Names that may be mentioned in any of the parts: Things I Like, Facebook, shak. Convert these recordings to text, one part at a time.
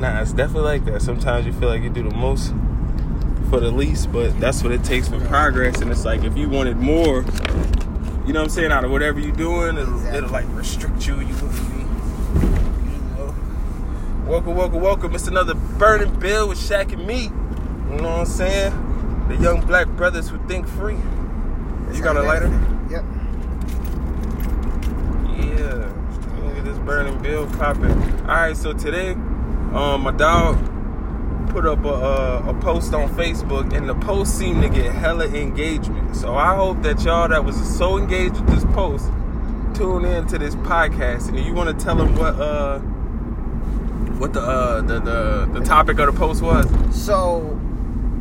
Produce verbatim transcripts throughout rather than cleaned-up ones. Nah, it's definitely like that. Sometimes you feel like you do the most for the least, but that's what it takes for progress. And it's like, if you wanted more, you know what I'm saying, out of whatever you're doing, it'll, exactly. it'll like restrict you. You wouldn't be, you know. Welcome, welcome, welcome. It's another Burn N Build with Shaq and me. You know what I'm saying? The young black brothers who think free. That's you got a lighter? Yep. Yeah. Look at this Burn N Build popping. Alright, so today, um, my dog put up a, a, a post on Facebook, and the post seemed to get hella engagement. So I hope that y'all that was so engaged with this post tune in to this podcast. And if you want to tell them what uh what the uh the, the the topic of the post was. So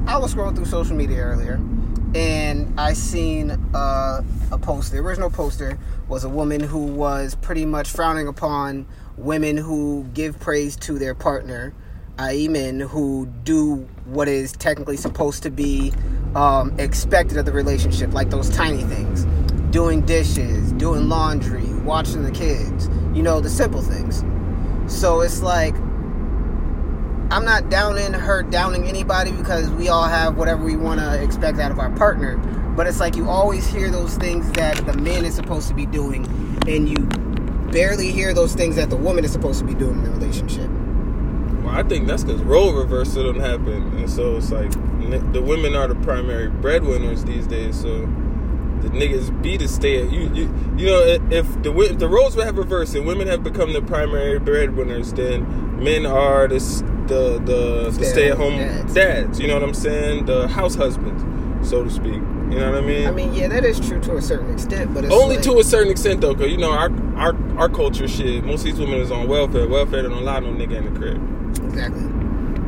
I was scrolling through social media earlier, and I seen uh, a post. The original poster was a woman who was pretty much frowning upon women who give praise to their partner, that is men who do what is technically supposed to be um, expected of the relationship, like those tiny things. Doing dishes, doing laundry, watching the kids, you know, the simple things. So it's like, I'm not downing her, downing anybody, because we all have whatever we want to expect out of our partner. But it's like you always hear those things that the man is supposed to be doing, and you barely hear those things that the woman is supposed to be doing in the relationship. I think that's because role reversal didn't happen, and so it's like the women are the primary breadwinners these days. So the niggas be the stay at you, you. You know, if the if the roles would have reversed and women have become the primary breadwinners, then men are the the, the, the stay at home dads. dads. You know what I'm saying? The house husbands, so to speak. You know what I mean? I mean, yeah, that is true to a certain extent, but it's only like, to a certain extent though, because you know our our our culture shit. Most of these women is on welfare. Welfare don't allow no nigga in the crib. Exactly.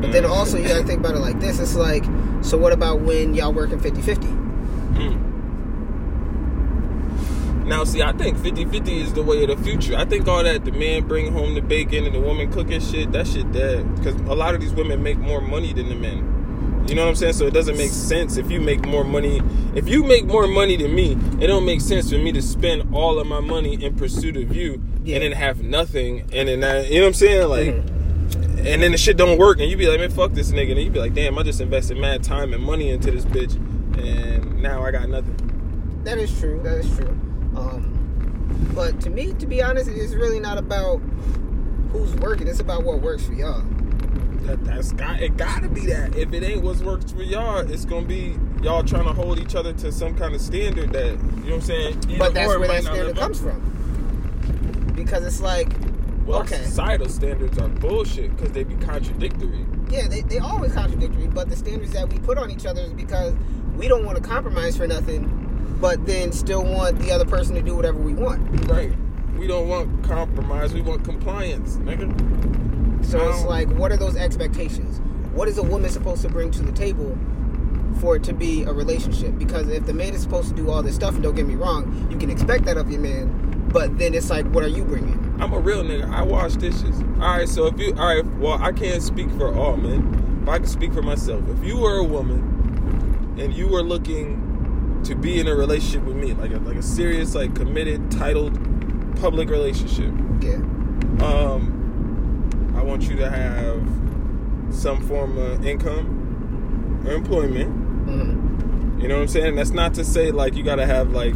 But then also, you gotta think about it like this. It's like, so what about when y'all working fifty-fifty? Mm. Now, see, I think fifty-fifty is the way of the future. I think all that, the man bring home the bacon and the woman cooking shit, that shit dead. Because a lot of these women make more money than the men. You know what I'm saying? So it doesn't make sense if you make more money. If you make more money than me, it don't make sense for me to spend all of my money in pursuit of you, yeah, and then have nothing. And then, I, you know what I'm saying? Like... Mm-hmm. And then the shit don't work, and you be like, man, fuck this nigga. And you be like, damn, I just invested mad time and money into this bitch, and now I got nothing. That is true. That is true. Um, but to me, to be honest, it's really not about who's working. It's about what works for y'all. That, that's got, it gotta be that. If it ain't what works for y'all, it's gonna be y'all trying to hold each other to some kind of standard that, you know what I'm saying? Either but that's where that standard comes from. Because it's like... Well, okay. Societal standards are bullshit because they be contradictory. Yeah, they they always contradictory, but the standards that we put on each other is because we don't want to compromise for nothing, but then still want the other person to do whatever we want. Right. We don't want compromise. We want compliance, nigga. So um, it's like, what are those expectations? What is a woman supposed to bring to the table for it to be a relationship? Because if the man is supposed to do all this stuff, and don't get me wrong, you can expect that of your man, but then it's like, what are you bringing? I'm a real nigga. I wash dishes. Alright, so if you... Alright, well, I can't speak for all men. But I can speak for myself. If you were a woman and you were looking to be in a relationship with me, like a, like a serious, like, committed, titled, public relationship. Yeah. Um, I want you to have some form of income or employment. Mm-hmm. You know what I'm saying? That's not to say, like, you gotta have, like...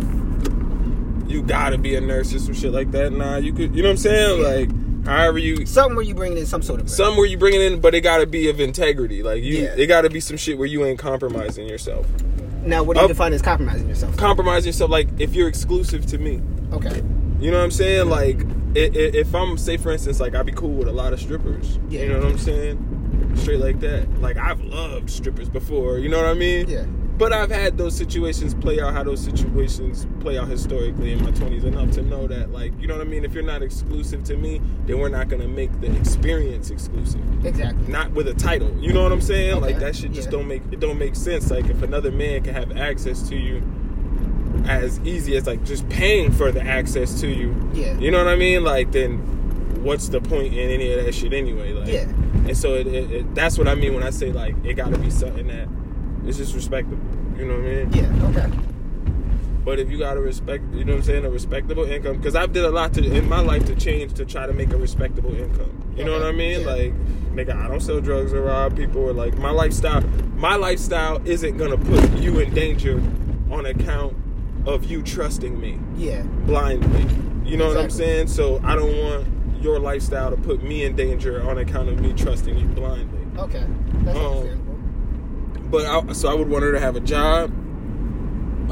You gotta be a nurse or some shit like that. Nah, you could, you know what I'm saying? Like, however you... Something where you bringing in some sort of... Something where you bringing in, but it gotta be of integrity. Like, you, yeah. It gotta be some shit where you ain't compromising yourself. Now, what do you uh, define as compromising yourself? Compromising yourself, like, if you're exclusive to me. Okay. You know what I'm saying? Like, it, it, if I'm, say, for instance, like, I'd be cool with a lot of strippers. Yeah. You know what I'm saying? Straight like that. Like, I've loved strippers before, you know what I mean? Yeah. But I've had those situations play out, how those situations play out historically in my twenties enough to know that, like, you know what I mean? If you're not exclusive to me, then we're not going to make the experience exclusive. Exactly. Not with a title. You know what I'm saying? Okay. Like, that shit just yeah. don't make, it don't make sense. Like, if another man can have access to you as easy as, like, just paying for the access to you. Yeah. You know what I mean? Like, then what's the point in any of that shit anyway? Like, yeah. And so it, it, it, that's what I mean when I say, like, it got to be something that... It's just respectable. You know what I mean? Yeah, okay. But if you got a respect, you know what I'm saying, a respectable income, because I've did a lot to in my life to change to try to make a respectable income. You okay. know what I mean? Yeah. Like, nigga, I don't sell drugs or rob people, or like my lifestyle, my lifestyle isn't gonna put you in danger on account of you trusting me. Yeah. Blindly. You know exactly. What I'm saying? So I don't want your lifestyle to put me in danger on account of me trusting you blindly. Okay. That's um, understandable. But I, so I would want her to have a job.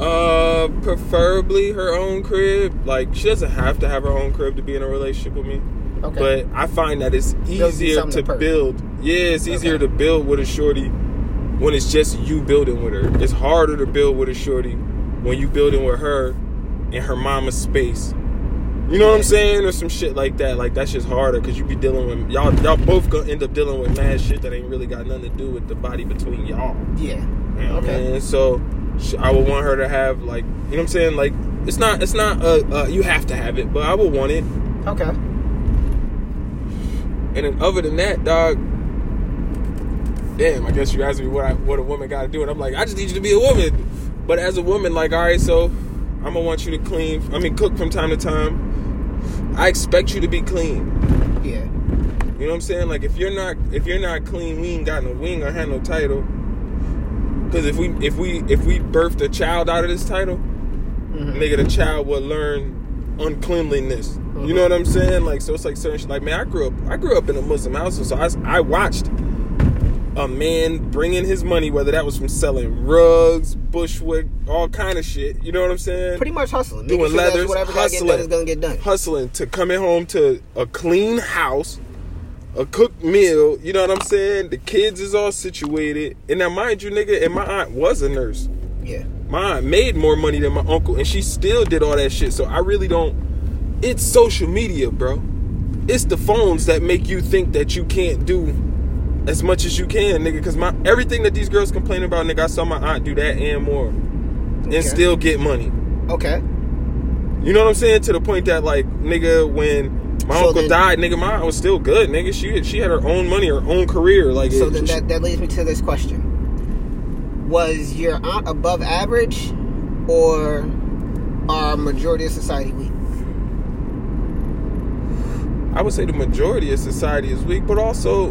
Uh, preferably her own crib. Like, she doesn't have to have her own crib to be in a relationship with me. Okay. But I find that it's easier to perfect. build. Yeah, it's easier okay. to build with a shorty when it's just you building with her. It's harder to build with a shorty when you building with her in her mama's space. You know what I'm saying? Or some shit like that. Like, that's just harder because you be dealing with... Y'all y'all both gonna end up dealing with mad shit that ain't really got nothing to do with the body between y'all. Yeah. You know okay. what I mean? So... I would want her to have, like, you know what I'm saying? Like, it's not, it's not, uh, uh, you have to have it, but I would want it. Okay. And then other than that, dog, damn, I guess you asked me what I, what a woman got to do, and I'm like, I just need you to be a woman. But as a woman, like, all right, so I'm going to want you to clean, I mean, cook from time to time. I expect you to be clean. Yeah. You know what I'm saying? Like, if you're not, if you're not clean, we ain't got no wing or had no title. Because if we if we if we birthed a child out of this title, mm-hmm. nigga, the child will learn uncleanliness. Mm-hmm. You know what I'm saying? Like, so it's like certain shit. Like, man, I grew up I grew up in a Muslim household, so I I watched a man bring in his money, whether that was from selling rugs, bushwick, all kind of shit. You know what I'm saying? Pretty much hustling, doing sure leathers, whatever hustling, gotta get done is gonna get done. Hustling to coming home to a clean house. A cooked meal, you know what I'm saying? The kids is all situated. And now, mind you, nigga, and my aunt was a nurse. Yeah. My aunt made more money than my uncle, and she still did all that shit. So I really don't... It's social media, bro. It's the phones that make you think that you can't do as much as you can, nigga. Because my everything that these girls complain about, nigga, I saw my aunt do that and more. Okay. And still get money. Okay. You know what I'm saying? To the point that, like, nigga, when... My so uncle then, died, nigga. My aunt was still good, nigga. She she had her own money, her own career. Like, so then that, that leads me to this question: was your aunt above average, or are majority of society weak? I would say the majority of society is weak, but also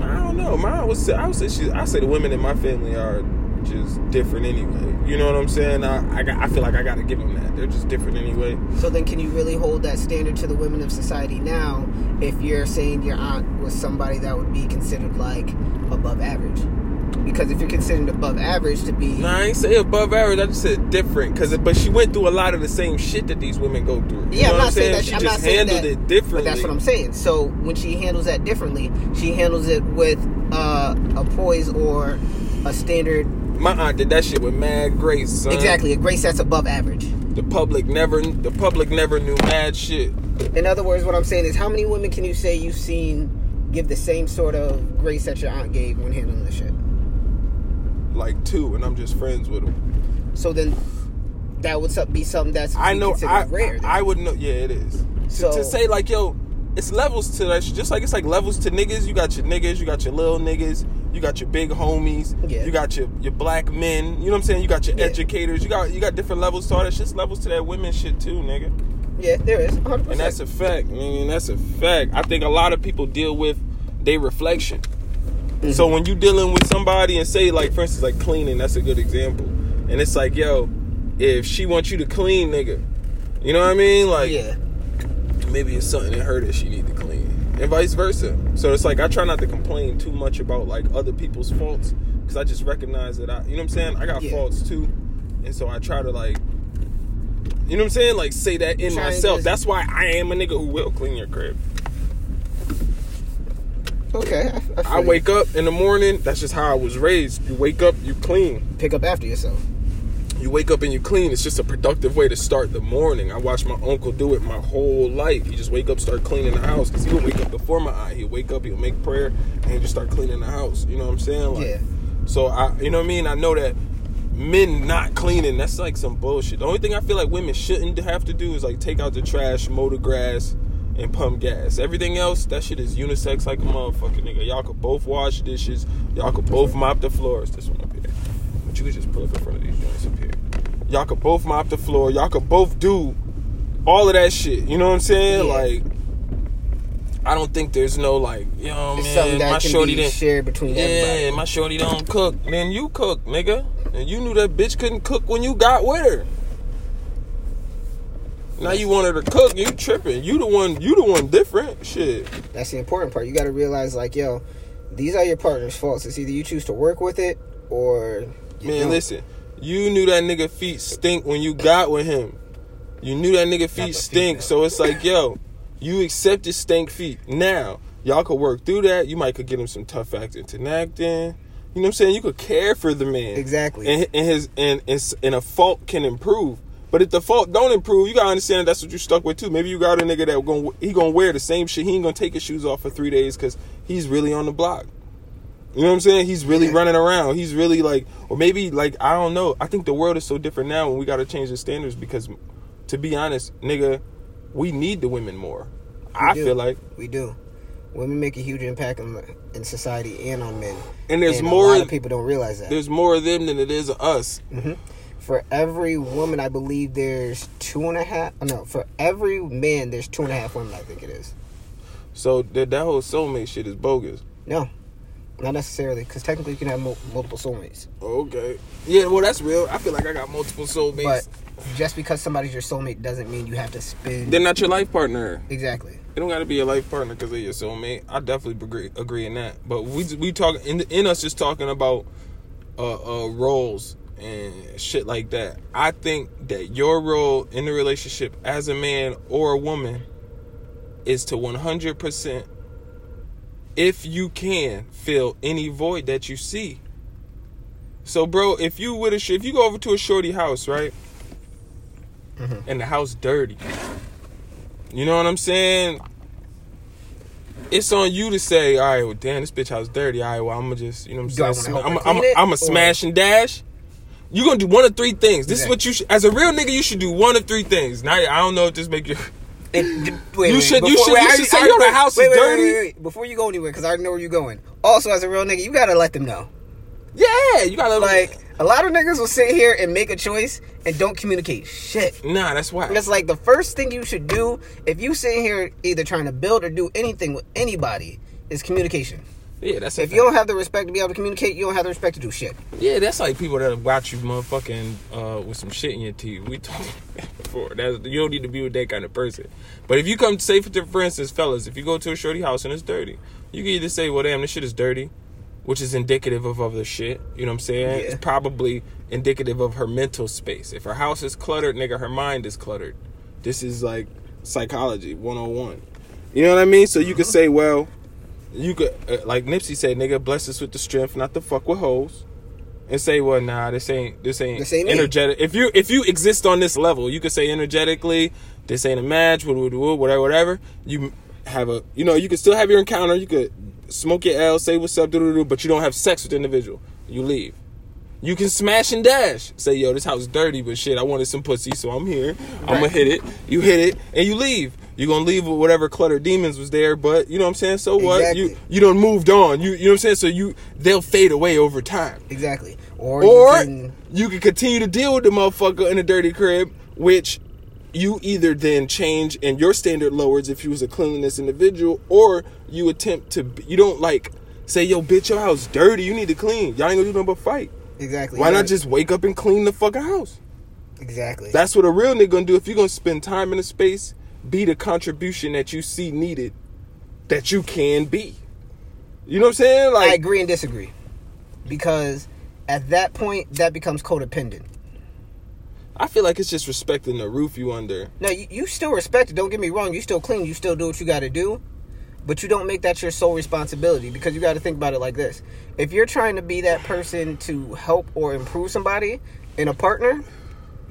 I don't know. My aunt was I would say she I say the women in my family are just different anyway. You know what I'm saying? I I, got, I feel like I gotta give them that. They're just different anyway. So then, can you really hold that standard to the women of society now if you're saying your aunt was somebody that would be considered like above average? Because if you're considered above average to be... Nah, I ain't say above average. I just said different. Cause it, but she went through a lot of the same shit that these women go through. You yeah, know I'm not what saying that. She I'm just not saying handled that, it differently. But that's what I'm saying. So when she handles that differently, she handles it with uh, a poise or a standard. My aunt did that shit with mad grace, son. Exactly, a grace that's above average. The public never, the public never knew mad shit. In other words, what I'm saying is, how many women can you say you've seen give the same sort of grace that your aunt gave when handling this shit? Like two, and I'm just friends with them. So then, that would be something that's I know I rare. Then. I would know, yeah, it is. So to, to say like, yo, it's levels to that shit. Just like it's like levels to niggas. You got your niggas, you got your little niggas. You got your big homies. Yeah. You got your, your black men. You know what I'm saying? You got your yeah. educators. You got you got different levels to all that shit's levels to that women shit too, nigga. Yeah, there is. one hundred percent. And that's a fact. I mean, that's a fact. I think a lot of people deal with their reflection. Mm-hmm. So when you dealing with somebody and say, like, for instance, like cleaning, that's a good example. And it's like, yo, if she wants you to clean, nigga, you know what I mean? Like, yeah. Maybe it's something in her that she need to clean. And vice versa. So it's like I try not to complain too much about like other people's faults because I just recognize that I, you know what I'm saying? I got yeah. faults too. And so I try to like, you know what I'm saying? Like say that in myself. That's why I am a nigga who will clean your crib. Okay. I, I, I wake you. up in the morning. That's just how I was raised. You wake up, you clean. Pick up after yourself. You wake up and you clean. It's just a productive way to start the morning. I watched my uncle do it my whole life. He just wake up, start cleaning the house. Because he would wake up before my eye. He'd wake up, he'll make prayer, and he'd just start cleaning the house. You know what I'm saying? Like, yeah. So, I, you know what I mean? I know that men not cleaning, that's like some bullshit. The only thing I feel like women shouldn't have to do is like take out the trash, mow the grass, and pump gas. Everything else, that shit is unisex like a motherfucking nigga. Y'all could both wash dishes. Y'all could both mop the floors. This one up here. But you could just pull up in front of these joints up here. Y'all could both mop the floor. Y'all could both do all of that shit. You know what I'm saying? Yeah. Like, I don't think there's no like, yo, it's man, something that my can shorty be shared between yeah, everybody. Yeah, my shorty don't cook. Then you cook, nigga. And you knew that bitch couldn't cook when you got with her. Now you want her to cook, you tripping. You the one, you the one different. Shit. That's the important part. You got to realize, like, yo, these are your partner's faults. It's either you choose to work with it or you man, don't. Listen. You knew that nigga feet stink when you got with him. You knew that nigga feet stink, feet, so it's like, yo, you accepted stank feet. Now, y'all could work through that. You might could get him some tough acting, tenactin. You know what I'm saying? You could care for the man. Exactly. And, and his and, and and a fault can improve. But if the fault don't improve, you gotta understand that that's what you stuck with too. Maybe you got a nigga that gonna he gonna wear the same shit. He ain't gonna take his shoes off for three days because he's really on the block. You know what I'm saying? He's really yeah. running around. He's really like, or maybe like I don't know. I think the world is so different now, when we gotta change the standards because, to be honest, nigga, we need the women more. We I do. feel like we do. Women make a huge impact in, in society and on men. And there's and more. A lot of people don't realize that. There's more of them than it is of us. Mm-hmm. For every woman, I believe there's two and a half. No, for every man, there's two and a half women, I think it is. So that, that whole soulmate shit is bogus. No, not necessarily. Because technically, you can have mo- multiple soulmates. Okay. Yeah, well, that's real. I feel like I got multiple soulmates. But just because somebody's your soulmate doesn't mean you have to spend. They're not your life partner. Exactly. They don't got to be your life partner because they're your soulmate. I definitely agree, agree in that. But we we talk in, in us just talking about uh, uh, roles and shit like that. I think that your role in the relationship as a man or a woman is to one hundred percent, if you can, fill any void that you see. So, bro, if you with a if you go over to a shorty house, right? Mm-hmm. And the house dirty. You know what I'm saying? It's on you to say, all right, well, damn, this bitch house dirty. All right, well, I'm going to just, you know what I'm saying? I'm going to smash and dash. You're going to do one of three things. This exactly. is what you should, as a real nigga, you should do one of three things. Now, I don't know if this make you. It, d- wait, you should, wait, you before, should, wait, you should you, say, yo, the house wait, is wait, dirty. Wait, wait, wait, wait. Before you go anywhere, because I already know where you're going. Also, as a real nigga, you got to let them know. Yeah, you got to let them know. Like, a lot of niggas will sit here and make a choice and don't communicate shit. Nah, that's why. That's like the first thing you should do if you sit here either trying to build or do anything with anybody is communication. Yeah, that's it. If you don't have the respect to be able to communicate, you don't have the respect to do shit. Yeah, that's like people that watch you motherfucking uh, with some shit in your teeth. We talked about that before. That's, you don't need to be with that kind of person. But if you come to say, for instance, fellas, if you go to a shorty house and it's dirty, you can either say, well, damn, this shit is dirty, which is indicative of other shit. You know what I'm saying? Yeah. It's probably indicative of her mental space. If her house is cluttered, nigga, her mind is cluttered. This is like psychology one oh one. You know what I mean? So you could say, well, you could, uh, like Nipsey said, nigga, bless us with the strength not to fuck with hoes. And say, well, nah, this ain't, this ain't, this ain't energetic. Me. If you if you exist on this level, you could say energetically, this ain't a match, whatever, whatever. You have a, you know, you could still have your encounter. You could smoke your L, say what's up, doo-doo-doo, but you don't have sex with the individual. You leave. You can smash and dash. Say, yo, this house dirty, but shit, I wanted some pussy, so I'm here. Right. I'm gonna hit it. You hit it, and you leave. You're gonna leave with whatever cluttered demons was there, but you know what I'm saying? So exactly. what? You you done moved on. You you know what I'm saying? So you they'll fade away over time. Exactly. Or, or you, can... you can continue to deal with the motherfucker in a dirty crib, which you either then change and your standard lowers if you was a cleanliness individual, or you attempt to, you don't like say, yo, bitch, your house dirty, you need to clean. Y'all ain't gonna do nothing but fight. Exactly. Why not just wake up and clean the fucking house? Exactly. That's what a real nigga gonna do. If you're gonna spend time in a space, be the contribution that you see needed that you can be. You know what I'm saying? Like, I agree and disagree. Because at that point, that becomes codependent. I feel like it's just respecting the roof you under. No, you, you still respect it. Don't get me wrong. You still clean. You still do what you got to do. But you don't make that your sole responsibility, because you got to think about it like this. If you're trying to be that person to help or improve somebody in a partner,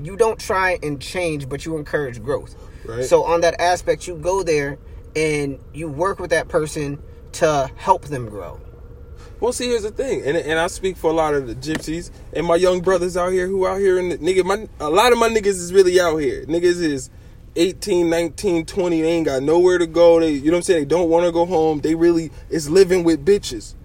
you don't try and change, but you encourage growth. Right. So on that aspect, you go there and you work with that person to help them grow. Well, see, here's the thing, and and I speak for a lot of the gypsies and my young brothers out here who out here, and nigga, my a lot of my niggas is really out here. Niggas is eighteen, nineteen, twenty, they ain't got nowhere to go. They, you know what I'm saying? They don't want to go home. They really is living with bitches.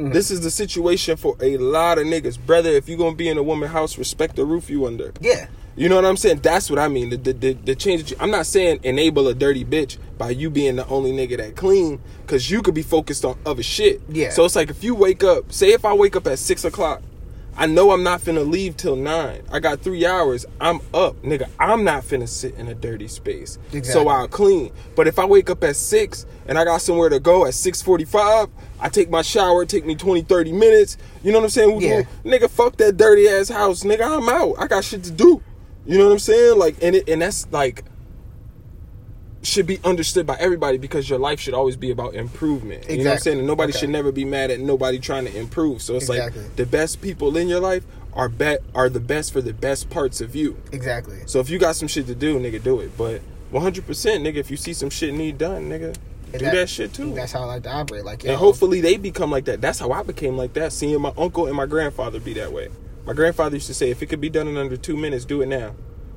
Mm-hmm. This is the situation for a lot of niggas. Brother, if you going to be in a woman's house, respect the roof you under. Yeah. You know what I'm saying? That's what I mean. The, the, the, the change. I'm not saying enable a dirty bitch by you being the only nigga that clean, because you could be focused on other shit. Yeah. So it's like if you wake up, say if I wake up at six o'clock, I know I'm not finna leave till nine. I got three hours. I'm up, nigga. I'm not finna sit in a dirty space. Exactly. So I'll clean. But if I wake up at six and I got somewhere to go at six forty-five, I take my shower. It take me twenty, thirty minutes. You know what I'm saying? Yeah. Nigga, fuck that dirty ass house. Nigga, I'm out. I got shit to do. You know what I'm saying? Like, and it, and that's like should be understood by everybody, because your life should always be about improvement. Exactly. You know what I'm saying? And nobody okay. should never be mad at nobody trying to improve. So it's exactly. like the best people in your life are bet are the best for the best parts of you. Exactly. So if you got some shit to do, nigga, do it. But one hundred percent, nigga, if you see some shit need done, nigga, and do that, that shit too. That's how I like to operate. Like, yo, and hopefully they become like that. That's how I became like that, seeing my uncle and my grandfather be that way. My grandfather used to say, if it could be done in under two minutes, do it now.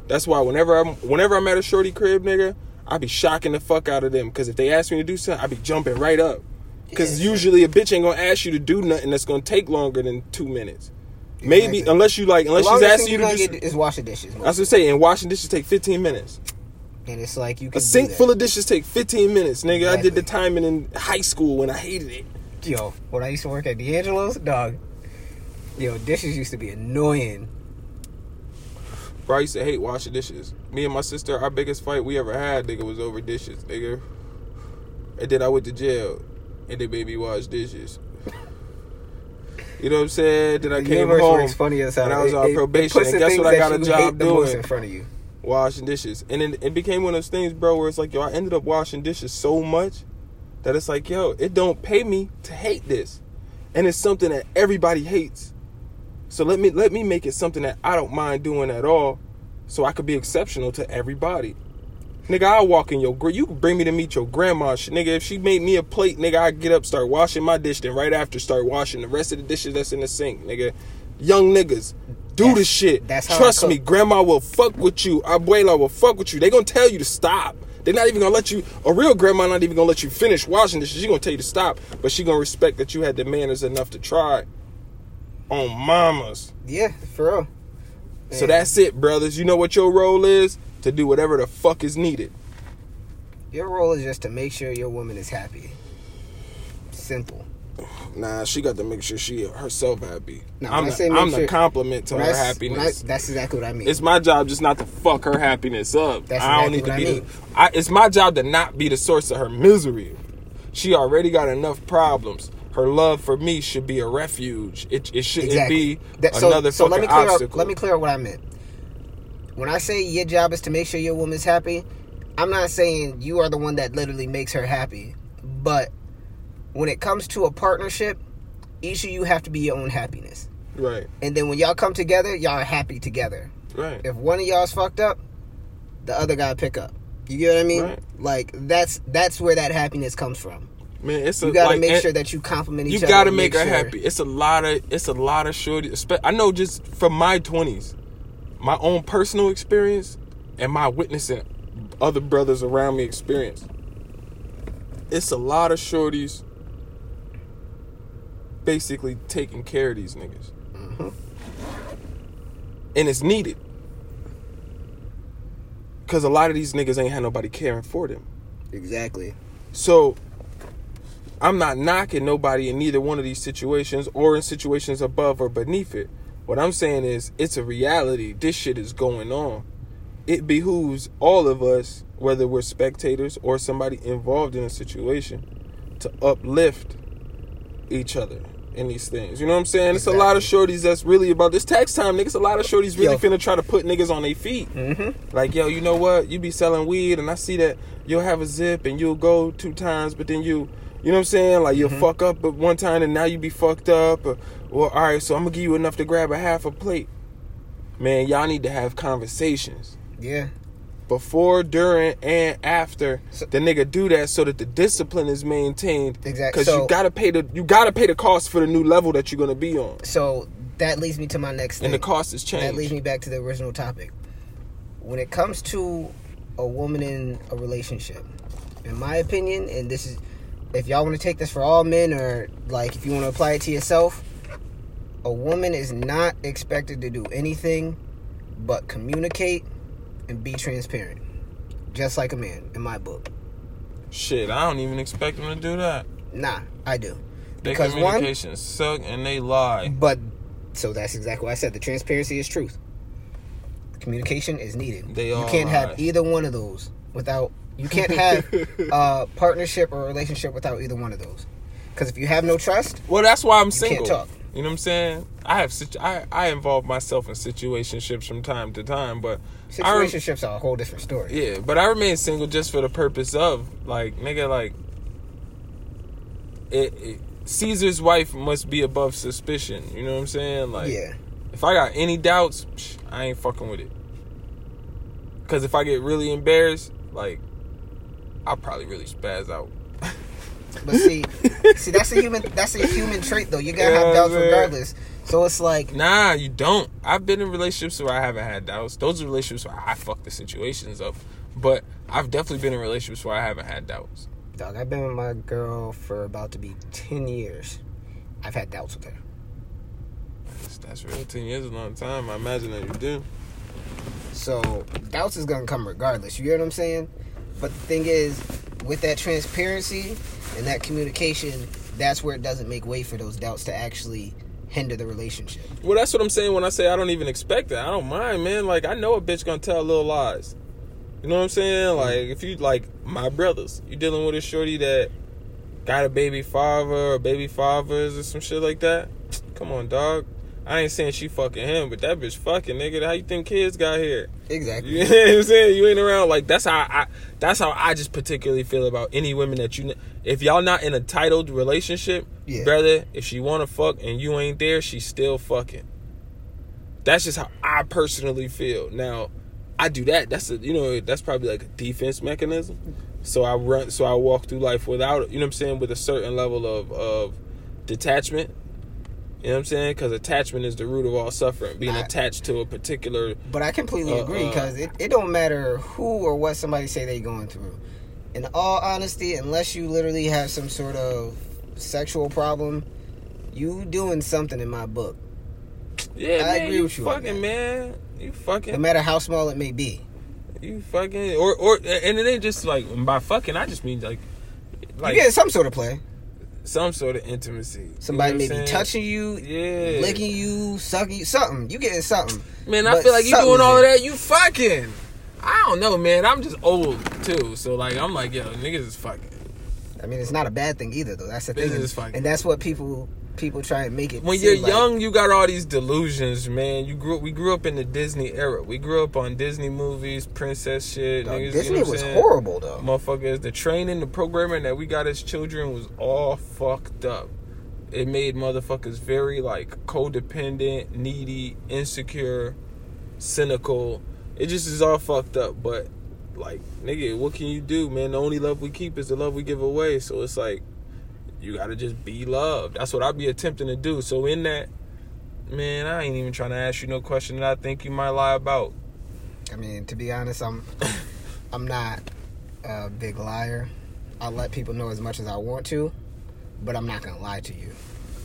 That's why whenever I'm whenever I'm at a shorty crib, nigga, I be shocking the fuck out of them. Because if they ask me to do something, I be jumping right up. Because yeah. usually a bitch ain't going to ask you to do nothing that's going to take longer than two minutes. Maybe, exactly. unless you like, unless she's asking you to do something. It's washing dishes. I was going to say, and washing dishes take fifteen minutes. And it's like you can A sink full of dishes take fifteen minutes, nigga. Exactly. I did the timing in high school when I hated it. Yo, when I used to work at D'Angelo's, dog. Yo, dishes used to be annoying. Bro, I used to hate washing dishes. Me and my sister, our biggest fight we ever had, nigga, was over dishes, nigga. And then I went to jail, and they made me wash dishes. You know what I'm saying? Then I came home, is funny as hell. And I was it, on it, probation, it and guess what I got a job doing? In front of you. Washing dishes. And then it became one of those things, bro, where it's like, yo, I ended up washing dishes so much that it's like, yo, it don't pay me to hate this. And it's something that everybody hates. So let me let me make it something that I don't mind doing at all, so I could be exceptional to everybody. Nigga, I'll walk in your... You can bring me to meet your grandma. She, nigga, if she made me a plate, nigga, I get up, start washing my dish, then right after start washing the rest of the dishes that's in the sink, nigga. Young niggas, do this shit. That's how Trust me, grandma will fuck with you. Abuela will fuck with you. They gonna tell you to stop. They're not even gonna let you... A real grandma not even gonna let you finish washing this. She gonna tell you to stop, but she gonna respect that you had the manners enough to try. On mamas. Yeah, for real. Man. So that's it, brothers. You know what your role is? To do whatever the fuck is needed. Your role is just to make sure your woman is happy. Simple. Nah, she got to make sure she herself happy. Nah, I'm, the, I'm sure, the compliment to her happiness. I, that's exactly what I mean. It's my job just not to fuck her happiness up. That's I don't exactly need to what be I mean. The, I, it's my job to not be the source of her misery. She already got enough problems. Her love for me should be a refuge. It, it shouldn't exactly. be that, so, another so fucking let me clear obstacle. Up, let me clear up what I meant. When I say your job is to make sure your woman's happy, I'm not saying you are the one that literally makes her happy. But when it comes to a partnership, each of you have to be your own happiness. Right. And then when y'all come together, y'all are happy together. Right. If one of y'all's fucked up, the other guy pick up. You get what I mean? Right. Like, that's that's where that happiness comes from. Man, it's a, you gotta like, make sure that you compliment each you other. You gotta make, make her sure. happy. It's a lot of it's a lot of shorty. I know just from my twenties, my own personal experience, and my witnessing other brothers around me experience. It's a lot of shorties basically taking care of these niggas, mm-hmm. and it's needed because a lot of these niggas ain't had nobody caring for them. Exactly. So. I'm not knocking nobody in neither one of these situations or in situations above or beneath it. What I'm saying is it's a reality. This shit is going on. It behooves all of us, whether we're spectators or somebody involved in a situation, to uplift each other in these things. You know what I'm saying? It's exactly. a lot of shorties that's really about this tax time, niggas. A lot of shorties really yo. finna try to put niggas on their feet. Mm-hmm. Like, yo, you know what? You be selling weed and I see that you'll have a zip and you'll go two times, but then you... You know what I'm saying? Like, you'll mm-hmm. fuck up at one time and now you be fucked up. Or, well, all right, so I'm going to give you enough to grab a half a plate. Man, y'all need to have conversations. Yeah. Before, during, and after so, the nigga do that so that the discipline is maintained. Exactly. Because so, you got to pay the you gotta pay the cost for the new level that you're going to be on. So that leads me to my next thing. And the cost is changed. That leads me back to the original topic. When it comes to a woman in a relationship, in my opinion, and this is... If y'all want to take this for all men or, like, if you want to apply it to yourself, a woman is not expected to do anything But communicate and be transparent. Just like a man, in my book. Shit, I don't even expect them to do that. Nah, I do. Their because communications one, suck and they lie. But, so that's exactly what I said. The transparency is truth. Communication is needed. They all You can't lie. have either one of those without... You can't have a partnership or a relationship without either one of those. Because if you have no trust... Well, that's why I'm single. You can't talk. You know what I'm saying? I have situ- I, I involve myself in situationships from time to time, but situationships rem- are a whole different story. Yeah, but I remain single just for the purpose of like, nigga, like it, it, Caesar's wife must be above suspicion. You know what I'm saying? Like, yeah. If I got any doubts, psh, I ain't fucking with it. Because if I get really embarrassed, like, I'll probably really spaz out. But see, see that's a human that's a human trait though. You gotta yeah, have doubts man. regardless. So it's like, nah, you don't. I've been in relationships where I haven't had doubts. Those are relationships where I fuck the situations up. But I've definitely been in relationships where I haven't had doubts. Dog, I've been with my girl for about to be ten years. I've had doubts with her. That's, that's real. Ten years is a long time. I imagine that you do. So doubts is gonna come regardless. You hear what I'm saying? But the thing is, with that transparency and that communication, that's where it doesn't make way for those doubts to actually hinder the relationship. Well, that's what I'm saying when I say I don't even expect that. I don't mind, man. Like, I know a bitch gonna tell little lies. You know what I'm saying? Like, if you, like, my brothers, you dealing with a shorty that got a baby father or baby fathers or some shit like that. Come on, dog. I ain't saying she fucking him, but that bitch fucking, nigga. How you think kids got here? Exactly. You know what I'm saying? You ain't around. Like, that's how I that's how I just particularly feel about any women that you... If y'all not in a titled relationship, yeah. brother, if she want to fuck and you ain't there, she's still fucking. That's just how I personally feel. Now, I do that. That's a, you know, that's probably like a defense mechanism. So I run. So I walk through life without, you know what I'm saying, with a certain level of, of detachment. You know what I'm saying? Because attachment is the root of all suffering. Being I, attached to a particular... But I completely uh, agree, because it, it don't matter who or what somebody say they going through. In all honesty, unless you literally have some sort of sexual problem, you doing something in my book. Yeah, I man, agree you with you fucking, on that. man. You fucking... No matter how small it may be. You fucking... Or, or and it ain't just like... By fucking, I just mean like... like you get some sort of play. Some sort of intimacy. Somebody you know may be touching you, yeah. licking you, sucking you, something. You getting something. Man, I but feel like you doing all of that, you fucking. I don't know, man. I'm just old, too. So, like, I'm like, yo, niggas is fucking. I mean, it's not a bad thing either, though. That's the thing. Niggas is fucking. And that's what people people try and make it. When you're like young, you got all these delusions, man. You grew. We grew up in the Disney era. We grew up on Disney movies, princess shit. Dog, niggas, Disney you know was saying? horrible, though. Motherfuckers, the training, the programming that we got as children was all fucked up. It made motherfuckers very, like, codependent, needy, insecure, cynical. It just is all fucked up. But, like, nigga, what can you do, man? The only love we keep is the love we give away. So it's like, you gotta just be loved. That's what I be attempting to do. So in that, man, I ain't even trying to ask you no question that I think you might lie about. I mean, to be honest, I'm I'm not a big liar. I let people know as much as I want to, but I'm not gonna lie to you.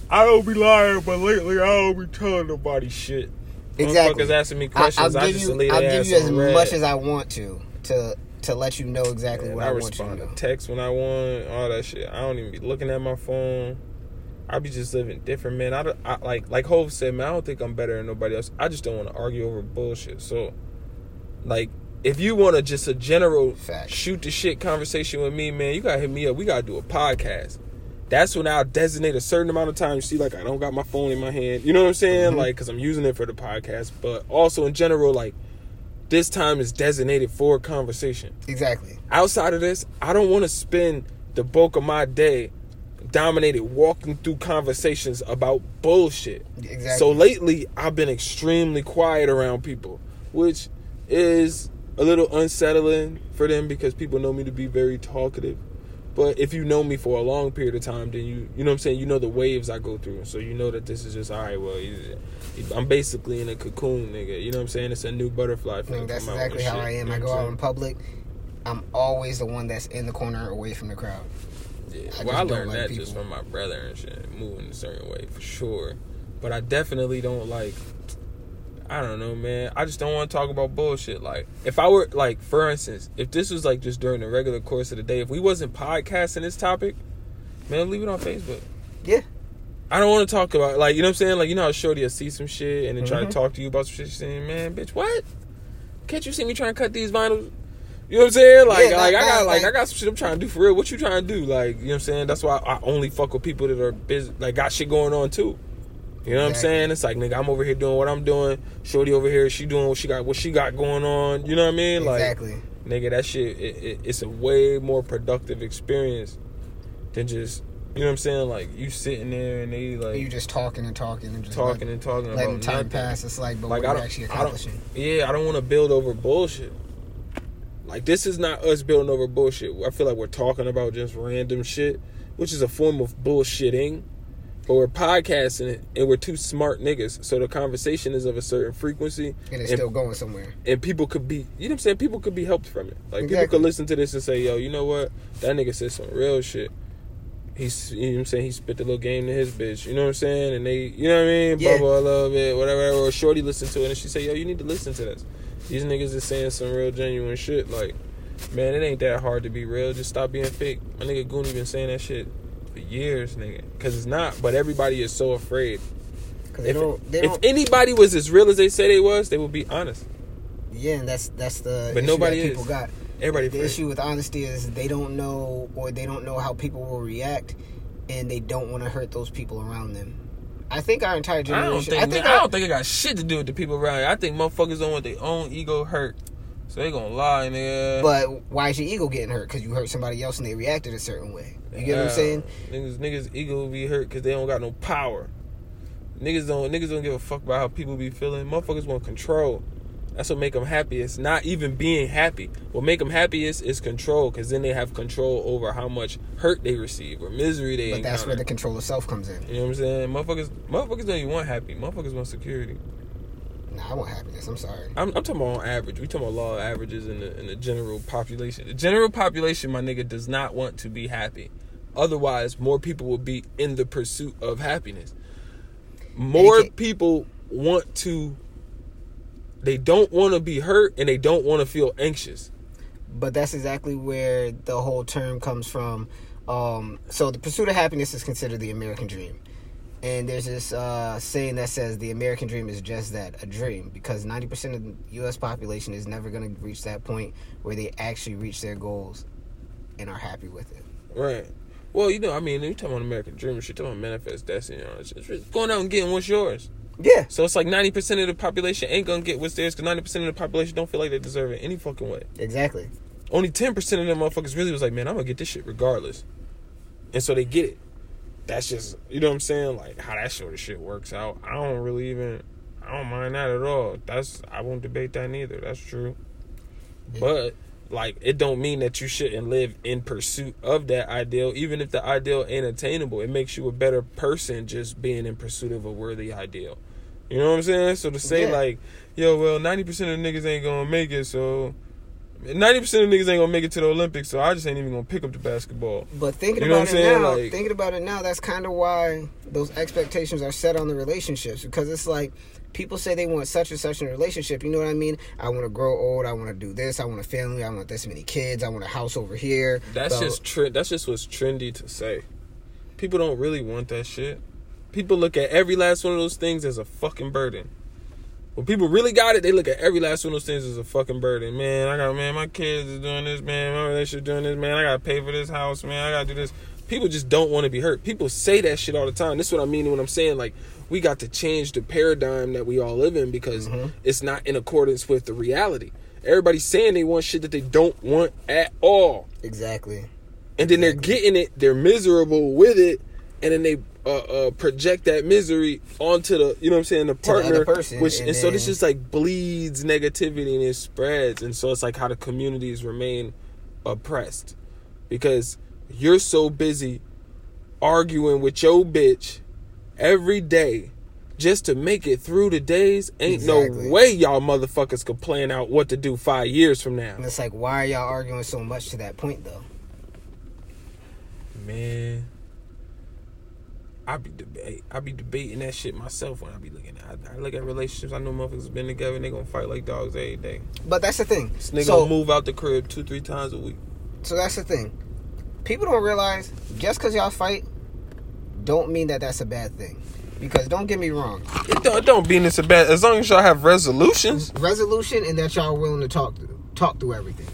I don't be lying, but lately I don't be telling nobody shit. Exactly. Motherfuckers asking me questions. I, I'll give I just you, I'll give you as red. much as I want to to. To let you know exactly yeah, what I, I want you to know. I respond to text when I want, all that shit. I don't even be looking at my phone. I be just living different, man. I, I like like Hov said, man, I don't think I'm better than nobody else. I just don't want to argue over bullshit. So, like, if you want to just a general Fact. shoot the shit conversation with me, man, you got to hit me up. We got to do a podcast. That's when I'll designate a certain amount of time. You see, like, I don't got my phone in my hand. You know what I'm saying? Mm-hmm. Like, because I'm using it for the podcast. But also, in general, like, this time is designated for conversation. Exactly. Outside of this, I don't want to spend the bulk of my day dominated walking through conversations about bullshit. Exactly. So lately, I've been extremely quiet around people, which is a little unsettling for them because people know me to be very talkative. But if you know me for a long period of time, then you, you know what I'm saying, you know the waves I go through. So you know that this is just, all right, well, I'm basically in a cocoon, nigga. You know what I'm saying? It's a new butterfly thing. That's exactly how shit. I am. You know I go out in public. I'm always the one that's in the corner away from the crowd. Yeah, I well, I learned like that people. just from my brother and shit, moving a certain way for sure. But I definitely don't like... I don't know, man. I just don't want to talk about bullshit. Like, if I were, like, for instance, if this was, like, just during the regular course of the day, if we wasn't podcasting this topic, man, leave it on Facebook. Yeah. I don't want to talk about it. Like, you know what I'm saying? Like, you know how shorty will see some shit and then mm-hmm. try to talk to you about some shit. She's saying, man, bitch, what? Can't you see me trying to cut these vinyls? You know what I'm saying? Like, yeah, like, like I got, like, like, I got some shit I'm trying to do for real. What you trying to do? Like, you know what I'm saying? That's why I only fuck with people that are busy, like, got shit going on, too. You know what exactly. I'm saying? It's like, nigga, I'm over here doing what I'm doing. Shorty over here, she doing what she got, what she got going on. You know what I mean? Like, exactly. Nigga, that shit, it, it, it's a way more productive experience than just, you know what I'm saying? Like, you sitting there and they like you just talking and talking and just talking like, and talking about letting time nothing. pass. It's like, but like, what are you actually accomplishing? Yeah, I don't want to build over bullshit. Like, this is not us building over bullshit. I feel like we're talking about just random shit, which is a form of bullshitting. But we're podcasting it, and we're two smart niggas, so the conversation is of a certain frequency, and it's and, still going somewhere. And people could be, you know what I'm saying? People could be helped from it. Like, exactly. People could listen to this and say, "Yo, you know what? That nigga said some real shit. He's, you know what I'm saying? He spit the little game to his bitch. You know what I'm saying? And they, you know what I mean? Yeah. Bubble a little bit, whatever. Or shorty listened to it, and she said, "Yo, you need to listen to this. These niggas is saying some real genuine shit. Like, man, it ain't that hard to be real. Just stop being fake. My nigga Goonie been saying that shit." For years, nigga. Because it's not. But everybody is so afraid. Cause they don't, they don't, if anybody was as real as they said they was, they would be honest. Yeah, and that's that's the but issue nobody that people is. got. Everybody The afraid. issue with honesty is they don't know, or they don't know how people will react, and they don't want to hurt those people around them. I think our entire generation... I don't think, I think, man, I, I don't think it got shit to do with the people around you. I think motherfuckers don't want their own ego hurt. So they gonna lie, nigga. But why is your ego getting hurt? Because you hurt somebody else and they reacted a certain way. You get nah, what I'm saying? Niggas, niggas' ego be hurt because they don't got no power. Niggas don't, niggas don't give a fuck about how people be feeling. Motherfuckers want control. That's what make them happiest. Not even being happy. What make them happiest is control, because then they have control over how much hurt they receive or misery they. But encounter. That's where the control of self comes in. You know what I'm saying? Motherfuckers, motherfuckers don't even want happy. Motherfuckers want security. Nah, I want happiness. I'm sorry. I'm, I'm talking about on average. We talking about law of averages in the in the general population. The general population, my nigga, does not want to be happy. Otherwise, more people will be in the pursuit of happiness. More people want to. They don't want to be hurt, and they don't want to feel anxious. But that's exactly where the whole term comes from. Um, so the pursuit of happiness is considered the American dream. And there's this uh, saying that says the American dream is just that, a dream, because ninety percent of the U S population is never going to reach that point where they actually reach their goals and are happy with it. Right. Well, you know, I mean, you're talking about American dream, you're talking about manifest destiny, you know, it's just going out and getting what's yours. Yeah. So it's like ninety percent of the population ain't going to get what's theirs, because ninety percent of the population don't feel like they deserve it any fucking way. Exactly. Only ten percent of them motherfuckers really was like, man, I'm going to get this shit regardless. And so they get it. That's just, you know what I'm saying? Like, how that sort of shit works out, I don't really even, I don't mind that at all. That's, I won't debate that neither. That's true. Yeah. But, like, it don't mean that you shouldn't live in pursuit of that ideal, even if the ideal ain't attainable. It makes you a better person just being in pursuit of a worthy ideal. You know what I'm saying? So to say, yeah. like, yo, well, ninety percent of the niggas ain't gonna make it, so... ninety percent of niggas ain't going to make it to the Olympics, so I just ain't even going to pick up the basketball. But thinking you know about it saying? now, like, thinking about it now, that's kind of why those expectations are set on the relationships, because it's like people say they want such and such in a relationship. You know what I mean? I want to grow old. I want to do this. I want a family. I want this many kids. I want a house over here. That's so, just tre- That's just what's trendy to say. People don't really want that shit. People look at every last one of those things as a fucking burden. When people really got it, they look at every last one of those things as a fucking burden. Man, I got, man, my kids is doing this, man. My relationship doing this, man. I got to pay for this house, man. I got to do this. People just don't want to be hurt. People say that shit all the time. This is what I mean when I'm saying, like, we got to change the paradigm that we all live in, because mm-hmm. it's not in accordance with the reality. Everybody's saying they want shit that they don't want at all. Exactly. And then they're getting it. They're miserable with it. And then they... Uh, uh, project that misery onto the, you know what I'm saying, the partner, the person, which and, and so this just like bleeds negativity and it spreads, and so it's like how the communities remain oppressed because you're so busy arguing with your bitch every day just to make it through the days. Ain't exactly. no way y'all motherfuckers could plan out what to do five years from now. And it's like, why are y'all arguing so much to that point though? Man. I be debate, I be debating that shit myself when I be looking at. I, I look at relationships. I know motherfuckers been together and they gonna fight like dogs every day. But that's the thing. This nigga so, move out the crib two, three times a week. So that's the thing. People don't realize just because y'all fight, don't mean that that's a bad thing. Because don't get me wrong, it don't, it don't mean it's a bad. As long as y'all have resolutions, resolution, and that y'all willing to talk through, talk through everything.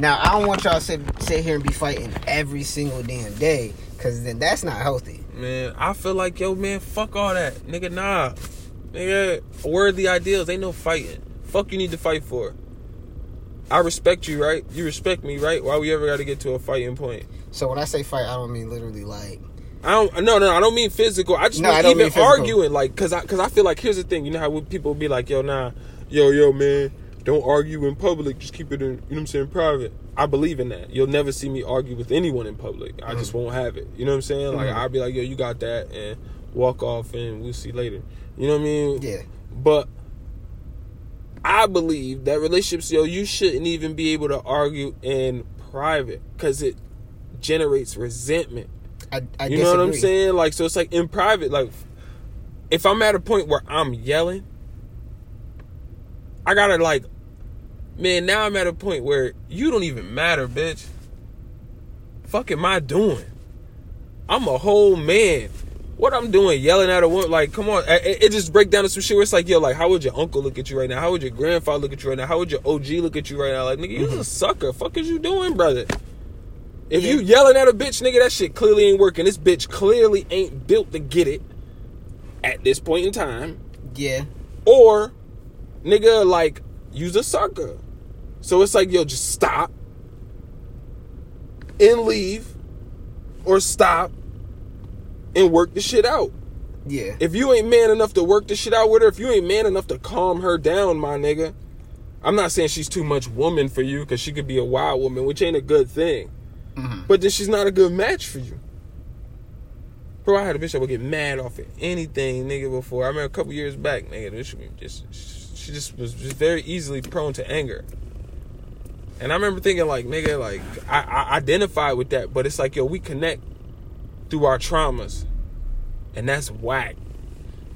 Now I don't want y'all to sit sit here and be fighting every single damn day. Cause then that's not healthy. Man, I feel like, yo, man, fuck all that. Nigga, nah. Nigga, worthy ideals. Ain't no fighting. Fuck you need to fight for. I respect you, right? You respect me, right? Why we ever gotta get to a fighting point? So when I say fight, I don't mean literally like... I don't... No, no, I don't mean physical. I just no, mean I don't even mean arguing. Like, cause I, cause I feel like, here's the thing. You know how people be like, yo, nah. Yo, yo, man. Don't argue in public. Just keep it in, you know what I'm saying, private. I believe in that. You'll never see me argue with anyone in public. I mm-hmm. just won't have it. You know what I'm saying? Like, mm-hmm. I'll be like, yo, you got that, and walk off, and we'll see later. You know what I mean? Yeah. But I believe that relationships, yo, you shouldn't even be able to argue in private because it generates resentment. I, I You disagree. Know what I'm saying? Like, so it's like in private, like, if I'm at a point where I'm yelling, I gotta, like, man, now I'm at a point where you don't even matter, bitch. Fuck am I doing? I'm a whole man. What I'm doing, yelling at a woman, like, come on. It, it just break down to some shit where it's like, yo, like, how would your uncle look at you right now? How would your grandfather look at you right now? How would your O G look at you right now? Like, nigga, you mm-hmm. a sucker. Fuck is you doing, brother? If yeah. you yelling at a bitch, nigga, that shit clearly ain't working. This bitch clearly ain't built to get it at this point in time. Yeah. Or, nigga, like, you's a sucker. So it's like, yo, just stop and leave, or stop and work the shit out. Yeah. If you ain't man enough to work the shit out with her, if you ain't man enough to calm her down, my nigga, I'm not saying she's too much woman for you, because she could be a wild woman, which ain't a good thing. Mm-hmm. But then she's not a good match for you. Bro, I had a bitch that would get mad off of anything, nigga, before. I remember a couple years back, nigga, this would just... She just was just very easily prone to anger. And I remember thinking, like, nigga, like, I, I identify with that. But it's like, yo, we connect through our traumas. And that's whack.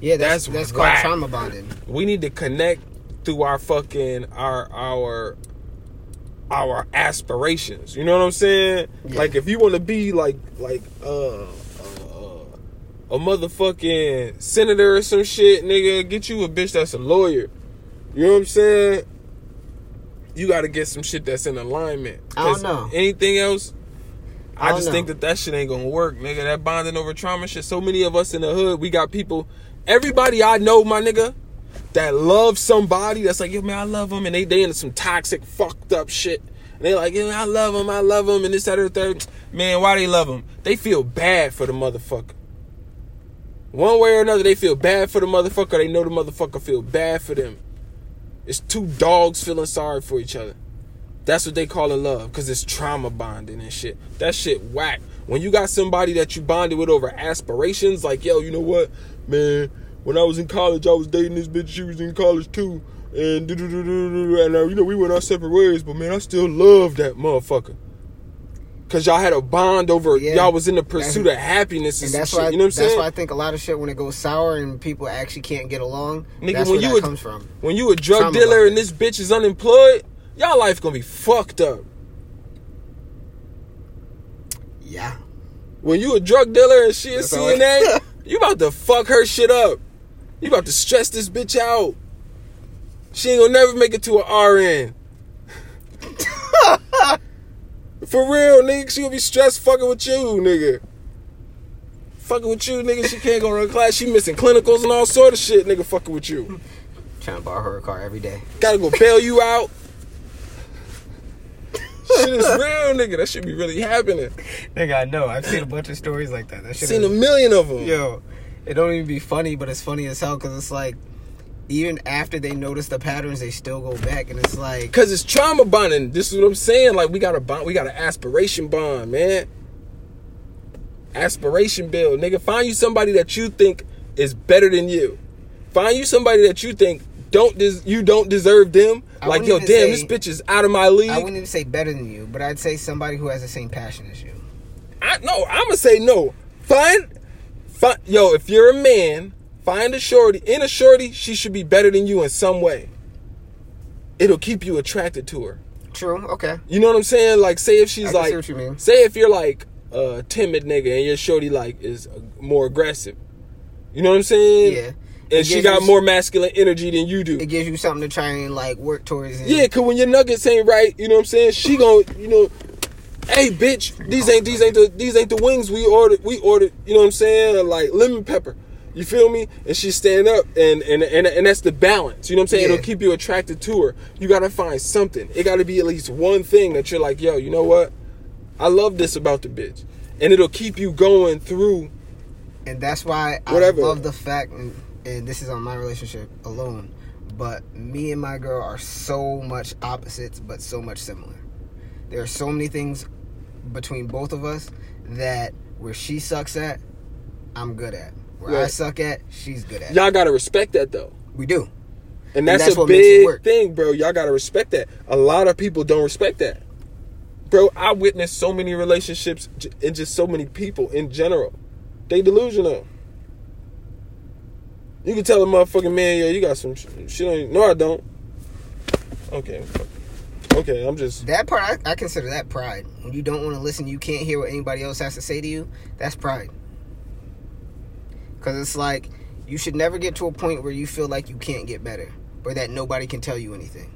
Yeah, that's that's, that's called trauma bonding. We need to connect through our fucking, our, our, our aspirations. You know what I'm saying? Yeah. Like, if you want to be, like, like, uh... a motherfucking senator or some shit, nigga, get you a bitch that's a lawyer. You know what I'm saying? You gotta get some shit that's in alignment. I don't know. Anything else, I, I just know. think that that shit ain't gonna work, nigga. That bonding over trauma shit. So many of us in the hood, we got people, everybody I know, my nigga, that love somebody that's like, yo, man, I love them. And they, they into some toxic, fucked up shit. And they like, yo, I love them, I love them. And this, that, or the third. Man, why they love them? They feel bad for the motherfucker. One way or another, they feel bad for the motherfucker. They know the motherfucker feel bad for them. It's two dogs feeling sorry for each other. That's what they call it love, because it's trauma bonding and shit. That shit whack. When you got somebody that you bonded with over aspirations, like, yo, you know what? Man, when I was in college, I was dating this bitch. She was in college, too. And, and uh, you know, we went our separate ways, but, man, I still love that motherfucker. Cause y'all had a bond over, yeah, y'all was in the pursuit of happiness and, and that's shit. Why, you know what I'm saying? That's why I think a lot of shit when it goes sour and people actually can't get along, nigga, that's when where you that a, comes from. When you a drug Trauma dealer and this bitch is unemployed, y'all life gonna be fucked up. Yeah. When you a drug dealer and she a C N A, you about to fuck her shit up. You about to stress this bitch out. She ain't gonna never make it to an R N. For real, nigga, she gonna be stressed fucking with you, nigga. Fucking with you, nigga. She can't go to her class. She missing clinicals and all sort of shit, nigga, fucking with you. Trying to borrow her a car every day. Gotta go bail you out. Shit is real, nigga. That shit be really happening. Nigga, I know. I've seen a bunch of stories like that. That shit seen is, a million of them. Yo, it don't even be funny, but it's funny as hell because it's like, even after they notice the patterns, they still go back, and it's like, cause it's trauma bonding. This is what I'm saying. Like, we got a bond, we got an aspiration bond, man. Aspiration build, nigga. Find you somebody that you think is better than you. Find you somebody that you think don't des- you don't deserve them. I like, yo, damn, say, this bitch is out of my league. I wouldn't even say better than you, but I'd say somebody who has the same passion as you. I no, I'm gonna say no. Find. Find, yo, if you're a man, find a shorty. In a shorty, she should be better than you in some way. It'll keep you attracted to her. True, okay. You know what I'm saying? Like, say if she's I like... see what you mean. Say if you're like a timid nigga and your shorty like is more aggressive. You know what I'm saying? Yeah. And she got you more masculine energy than you do. It gives you something to try and like work towards. And yeah, because when your nuggets ain't right, you know what I'm saying? She gon', you know... Hey, bitch, these ain't these ain't the these ain't the wings we ordered. We ordered, you know what I'm saying? Like lemon pepper, you feel me? And she stand up, and and and, and that's the balance. You know what I'm saying? Yeah. It'll keep you attracted to her. You gotta find something. It gotta be at least one thing that you're like, yo, you know what? I love this about the bitch, and it'll keep you going through. And that's why whatever. I love the fact, and, and this is on my relationship alone, but me and my girl are so much opposites, but so much similar. There are so many things between both of us that where she sucks at, I'm good at. Where right. I suck at, she's good at. Y'all gotta respect that though. We do. And that's, and that's a big thing, bro. Y'all gotta respect that. A lot of people don't respect that. Bro, I witnessed so many relationships and just so many people in general. They delusional. You can tell a motherfucking man, yo, you got some shit. No, I don't. Okay, Okay, I'm just... That part, I, I consider that pride. When you don't want to listen, you can't hear what anybody else has to say to you, that's pride. Because it's like, you should never get to a point where you feel like you can't get better, or that nobody can tell you anything.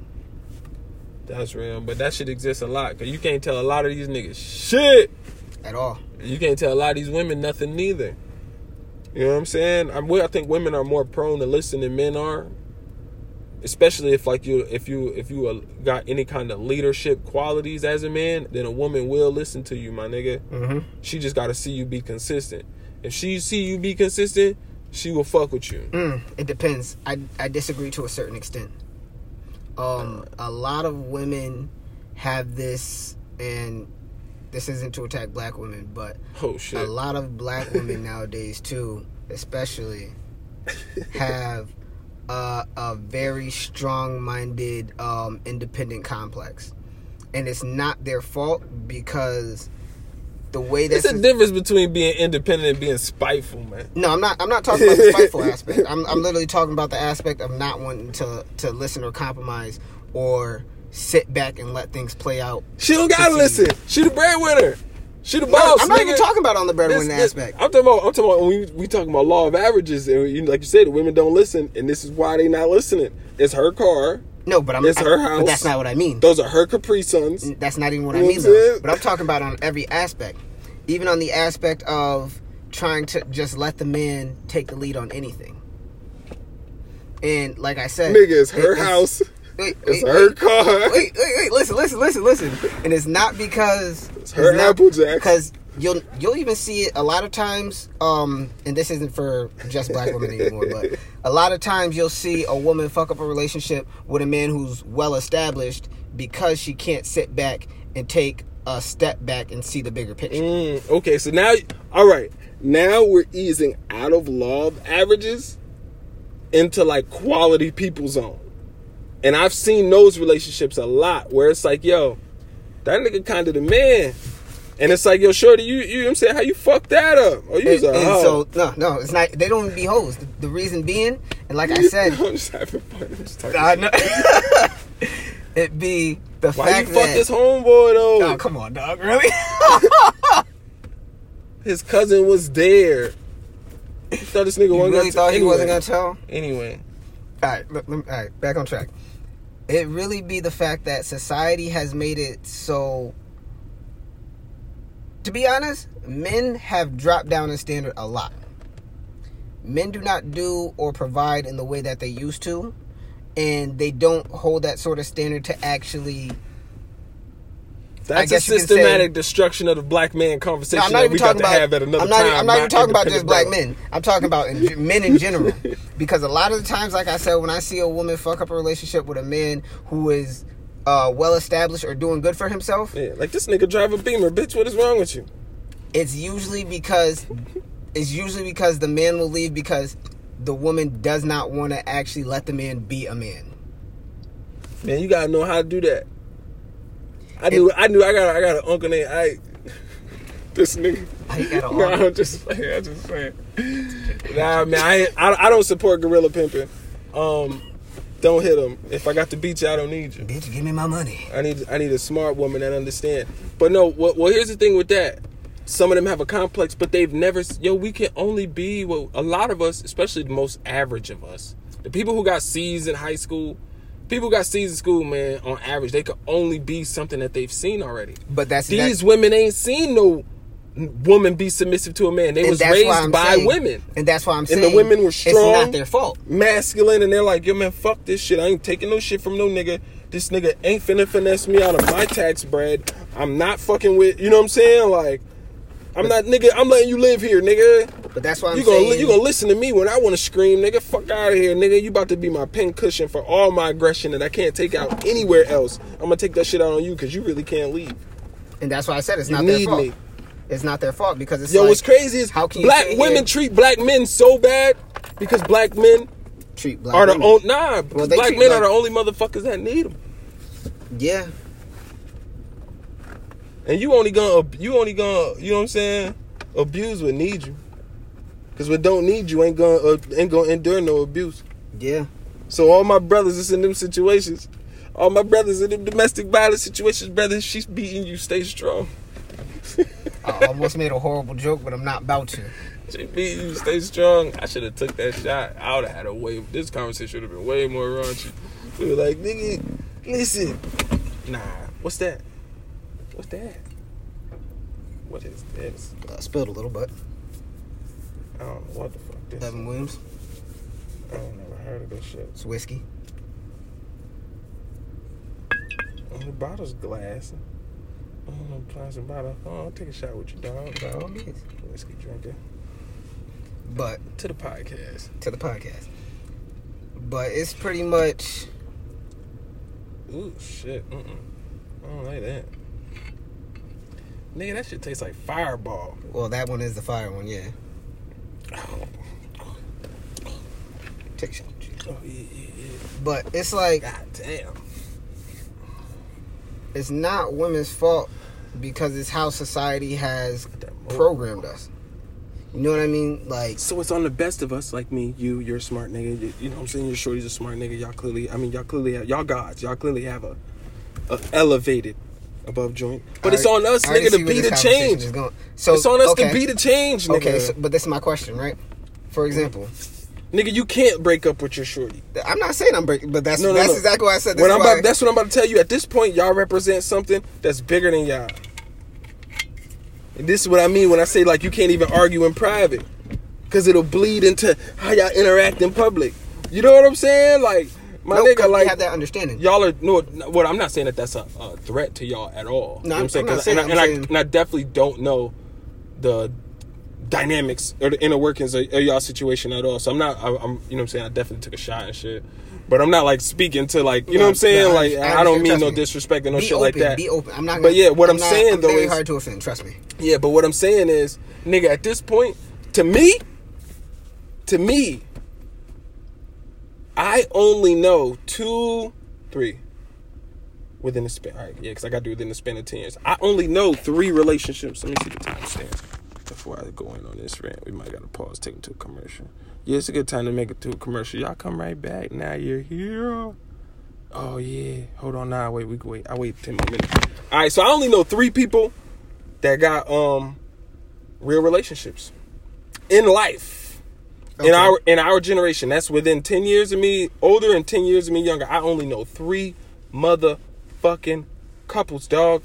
That's real, but that shit exists a lot, because you can't tell a lot of these niggas shit! At all. You can't tell a lot of these women nothing neither. You know what I'm saying? I'm, I think women are more prone to listen than men are. Especially if like you, if you, if you got any kind of leadership qualities as a man, then a woman will listen to you, my nigga. Mm-hmm. She just gotta see you be consistent. If she see you be consistent, she will fuck with you. Mm, it depends. I I disagree to a certain extent. Um, a lot of women have this, and this isn't to attack black women, but oh, shit. A lot of black women nowadays too, especially, have. Uh, a very strong-minded, um, independent complex, and it's not their fault because the way that it's a difference between being independent and being spiteful, man. No, I'm not. I'm not talking about the spiteful aspect. I'm, I'm literally talking about the aspect of not wanting to to listen or compromise or sit back and let things play out. She don't gotta listen. She the breadwinner. She the boss. No, I'm not nigga. even talking about on the breadwinning aspect. I'm talking about. I'm talking about when we we talking about law of averages, and we, like you said, women don't listen, and this is why they not listening. It's her car. No, but I'm. It's I, her house. But that's not what I mean. Those are her Capri Suns. That's not even what you I mean. Though. But I'm talking about on every aspect, even on the aspect of trying to just let the man take the lead on anything. And like I said, nigga, it's her it, house. It's, Wait, it's wait, her wait, car. Wait, wait, wait! Listen, listen, listen, listen! And it's not because it's her Applejack. Because you'll you'll even see it a lot of times. Um, and this isn't for just black women anymore, but a lot of times you'll see a woman fuck up a relationship with a man who's well established because she can't sit back and take a step back and see the bigger picture. Mm, okay, so now, all right, now we're easing out of law of averages into like quality people zone. And I've seen those relationships a lot where it's like, yo, that nigga kind of the man. And it's like, yo, shorty, you, you, you know what I'm saying? How you fuck that up? Or you and, was a hoe. And so, no, no, it's not, they don't even be hoes. The, the reason being, and like I said. I'm just having fun. I'm just talking I know. It be the Why fact that. Why you fuck that, this homeboy, though? No, come on, dog, really? His cousin was there. He thought this nigga you wasn't really gonna tell. He anyway. wasn't gonna tell? Anyway. All right, look, all right, back on track. It really be the fact that society has made it so... To be honest, men have dropped down in standard a lot. Men do not do or provide in the way that they used to, and they don't hold that sort of standard to actually... That's a systematic say, destruction of the black man conversation no, I'm not that even we got to about, have at another I'm not, time. I'm not, not even talking about just black men. I'm talking about in, men in general. Because a lot of the times, like I said, when I see a woman fuck up a relationship with a man who is uh, well-established or doing good for himself. Yeah, like this nigga drive a Beamer. Bitch, what is wrong with you? It's usually because it's usually because the man will leave because the woman does not want to actually let the man be a man. Man, you got to know how to do that. I knew, it, I knew I got I got an uncle named Ike. this nigga. I got all. No, I'm just playing. I'm just playing. Nah, man, I, I I don't support gorilla pimping. Um, don't hit them. If I got the beat you, I don't need you. Bitch, give me my money. I need I need a smart woman that understand. But no, well, well here's the thing with that. Some of them have a complex, but they've never. Yo, we can only be. Well, a lot of us, especially the most average of us, the people who got C's in high school. People got C's in school, man, on average, they could only be something that they've seen already. But that's These that, women ain't seen no woman be submissive to a man. They was raised by saying, women. And that's why I'm saying. And the women were strong. It's not their fault. Masculine, and they're like, yo, man, fuck this shit. I ain't taking no shit from no nigga. This nigga ain't finna finesse me out of my tax bread. I'm not fucking with, you know what I'm saying? Like, I'm not, nigga, I'm letting you live here, nigga. But that's why I'm you gonna, saying. You gonna listen to me when I wanna scream, nigga. Fuck out of here, nigga. You about to be my pin cushion for all my aggression that I can't take out anywhere else. I'm gonna take that shit out on you because you really can't leave. And that's why I said it's you not their fault. Me. It's not their fault because it's Yo, like, what's crazy is how can black women here? treat black men so bad because black men treat black are the only nah, well, black men black. are the only motherfuckers that need them. Yeah. And you only gonna you only gonna you know what I'm saying? Abuse what need you. Cause what don't need you ain't gonna uh, ain't gonna endure no abuse. Yeah. So all my brothers that's in them situations, all my brothers in them domestic violence situations, brother, she's beating you. Stay strong. I almost made a horrible joke, but I'm not about to. She beating you. Stay strong. I should have took that shot. I would have had a way. This conversation would have been way more raunchy. We were like, nigga, listen. Nah, what's that? What's that? What is this? I spilled a little, but. I don't know what the fuck this Devin Williams. I ain't never heard of this shit. It's whiskey. And the bottle's glass. I don't know, glass and bottle. Oh, I'll take a shot with you, dog. dog. Whiskey drinker. But. To the podcast. To the podcast. But it's pretty much. Ooh, shit. Mm-mm. I don't like that. Nigga, that shit tastes like Fireball. Well, that one is the fire one, yeah. Take some. Oh, yeah, yeah, yeah. But it's like, God damn, it's not women's fault because it's how society has programmed us. You know what I mean? Like, so it's on the best of us, like me, you. You're a smart nigga. You, you know what I'm saying? Your shorty's a smart nigga. Y'all clearly, I mean, y'all clearly, have, y'all gods. Y'all clearly have a, a elevated. Above joint, but it's on us, nigga, to be the change. So it's on us to be the change, nigga. Okay, so, but that's my question, right? For example, nigga, you can't break up with your shorty. I'm not saying I'm breaking, but that's no, no, that's no. exactly what I said. That's what I'm about, that's what I'm about to tell you. At this point, y'all represent something that's bigger than y'all. And this is what I mean when I say like you can't even argue in private because it'll bleed into how y'all interact in public. You know what I'm saying? Like. My nope, nigga, like, have that understanding. Y'all are no. Well, I'm not saying that that's a, a threat to y'all at all. No, you know I'm, I'm saying, not saying, and, that, I, and, saying. I, and I definitely don't know the dynamics or the inner workings of, of y'all situation at all. So I'm not. I, I'm, you know, what I'm saying, I definitely took a shot and shit, but I'm not like speaking to like, you no, know, what I'm saying, no, like, I, I don't mean no me. disrespect and no be shit open, like that. Be open. I'm not. Gonna, but yeah, what I'm, I'm not, saying I'm though very is hard to offend. Trust me. Yeah, but what I'm saying is, nigga, at this point, to me, to me. I only know two, three within the span. All right, yeah, because I got to do within the span of ten years. I only know three relationships. Let me see the time stamp before I go in on this rant. We might got to pause, take it to a commercial. Yeah, it's a good time to make it to a commercial. Y'all come right back. Now you're here. Oh, yeah. Hold on now. Nah, wait, we can wait. I'll wait ten more minutes. All right, so I only know three people that got um real relationships in life. Okay. In our in our generation, that's within ten years of me older and ten years of me younger. I only know three motherfucking couples, dog.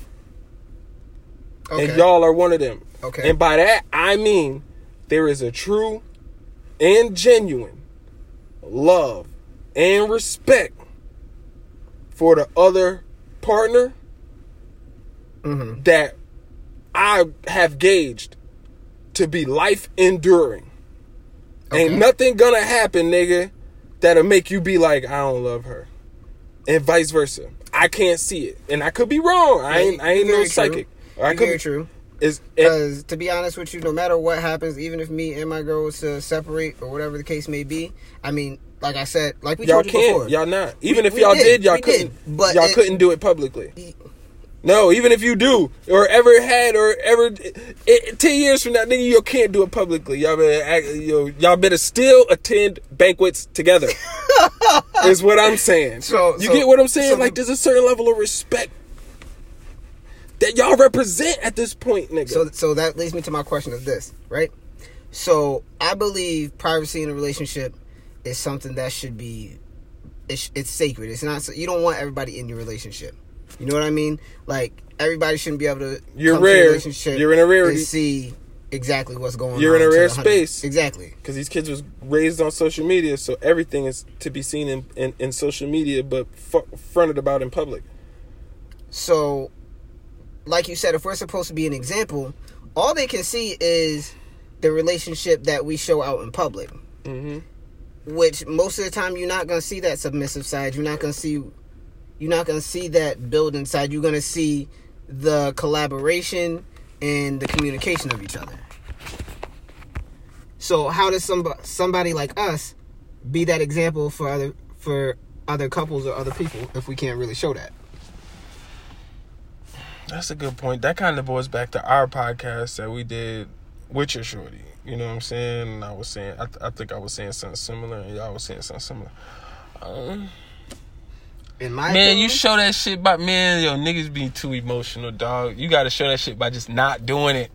Okay. And y'all are one of them. Okay. And by that I mean there is a true and genuine love and respect for the other partner mm-hmm. that I have gauged to be life enduring. Okay. Ain't nothing gonna happen, nigga, that'll make you be like, I don't love her. And vice versa. I can't see it. And I could be wrong. I ain't I ain't no psychic. I could be true. Because to be honest with you, no matter what happens, even if me and my girl was to separate or whatever the case may be, I mean, like I said, like we told you before. Y'all can't. Y'all not. Even if y'all did, y'all couldn't. But y'all couldn't do it publicly. No, even if you do, or ever had, or ever, it, it, ten years from now, nigga, you can't do it publicly. Y'all better, act, yo, y'all better still attend banquets together. Is what I'm saying. So you so, get what I'm saying? So like, there's a certain level of respect that y'all represent at this point, nigga. So, so that leads me to my question of this, right? So I believe privacy in a relationship is something that should be, it's, it's sacred. It's not. You don't want everybody in your relationship. You know what I mean? Like, everybody shouldn't be able to You're come rare. to a relationship You're in a rarity. and see exactly what's going You're on. You're in a rare space. Exactly. Because these kids was raised on social media, so everything is to be seen in, in, in social media, but f- fronted about in public. So, like you said, if we're supposed to be an example, all they can see is the relationship that we show out in public. Mm-hmm. Which, most of the time, you're not going to see that submissive side. You're not going to see... You're not going to see that building side. You're going to see the collaboration and the communication of each other. So how does somebody, somebody like us be that example for other for other couples or other people if we can't really show that? That's a good point. That kind of boils back to our podcast that we did with your shorty. You know what I'm saying? And I was saying, I, th- I think I was saying something similar, and y'all was saying something similar. Um... In my man, opinion, you show that shit by... Man, yo, niggas be too emotional, dog. You gotta show that shit by just not doing it.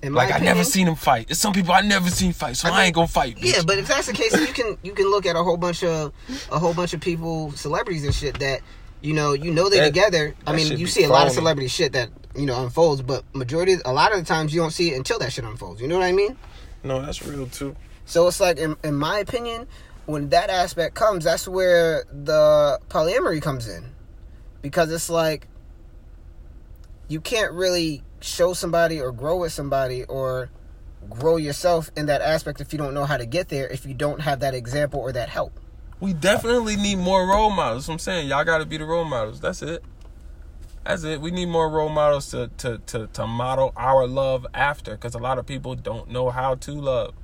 In my like, opinion, I never seen them fight. There's some people I never seen fight, so I, mean, I ain't gonna fight, bitch. Yeah, but if that's the case, you can you can look at a whole bunch of a whole bunch of people, celebrities and shit that, you know, you know they're that, together. I mean, you see a lot of celebrity shit that, you know, unfolds, but majority... A lot of the times, you don't see it until that shit unfolds. You know what I mean? No, that's real, too. So it's like, in, in my opinion... When that aspect comes, that's where the polyamory comes in. Because it's like, you can't really show somebody or grow with somebody or grow yourself in that aspect if you don't know how to get there, if you don't have that example or that help. We definitely need more role models. I'm saying, y'all gotta be the role models. That's it. That's it. We need more role models to, to, to, to model our love after. Because a lot of people don't know how to love.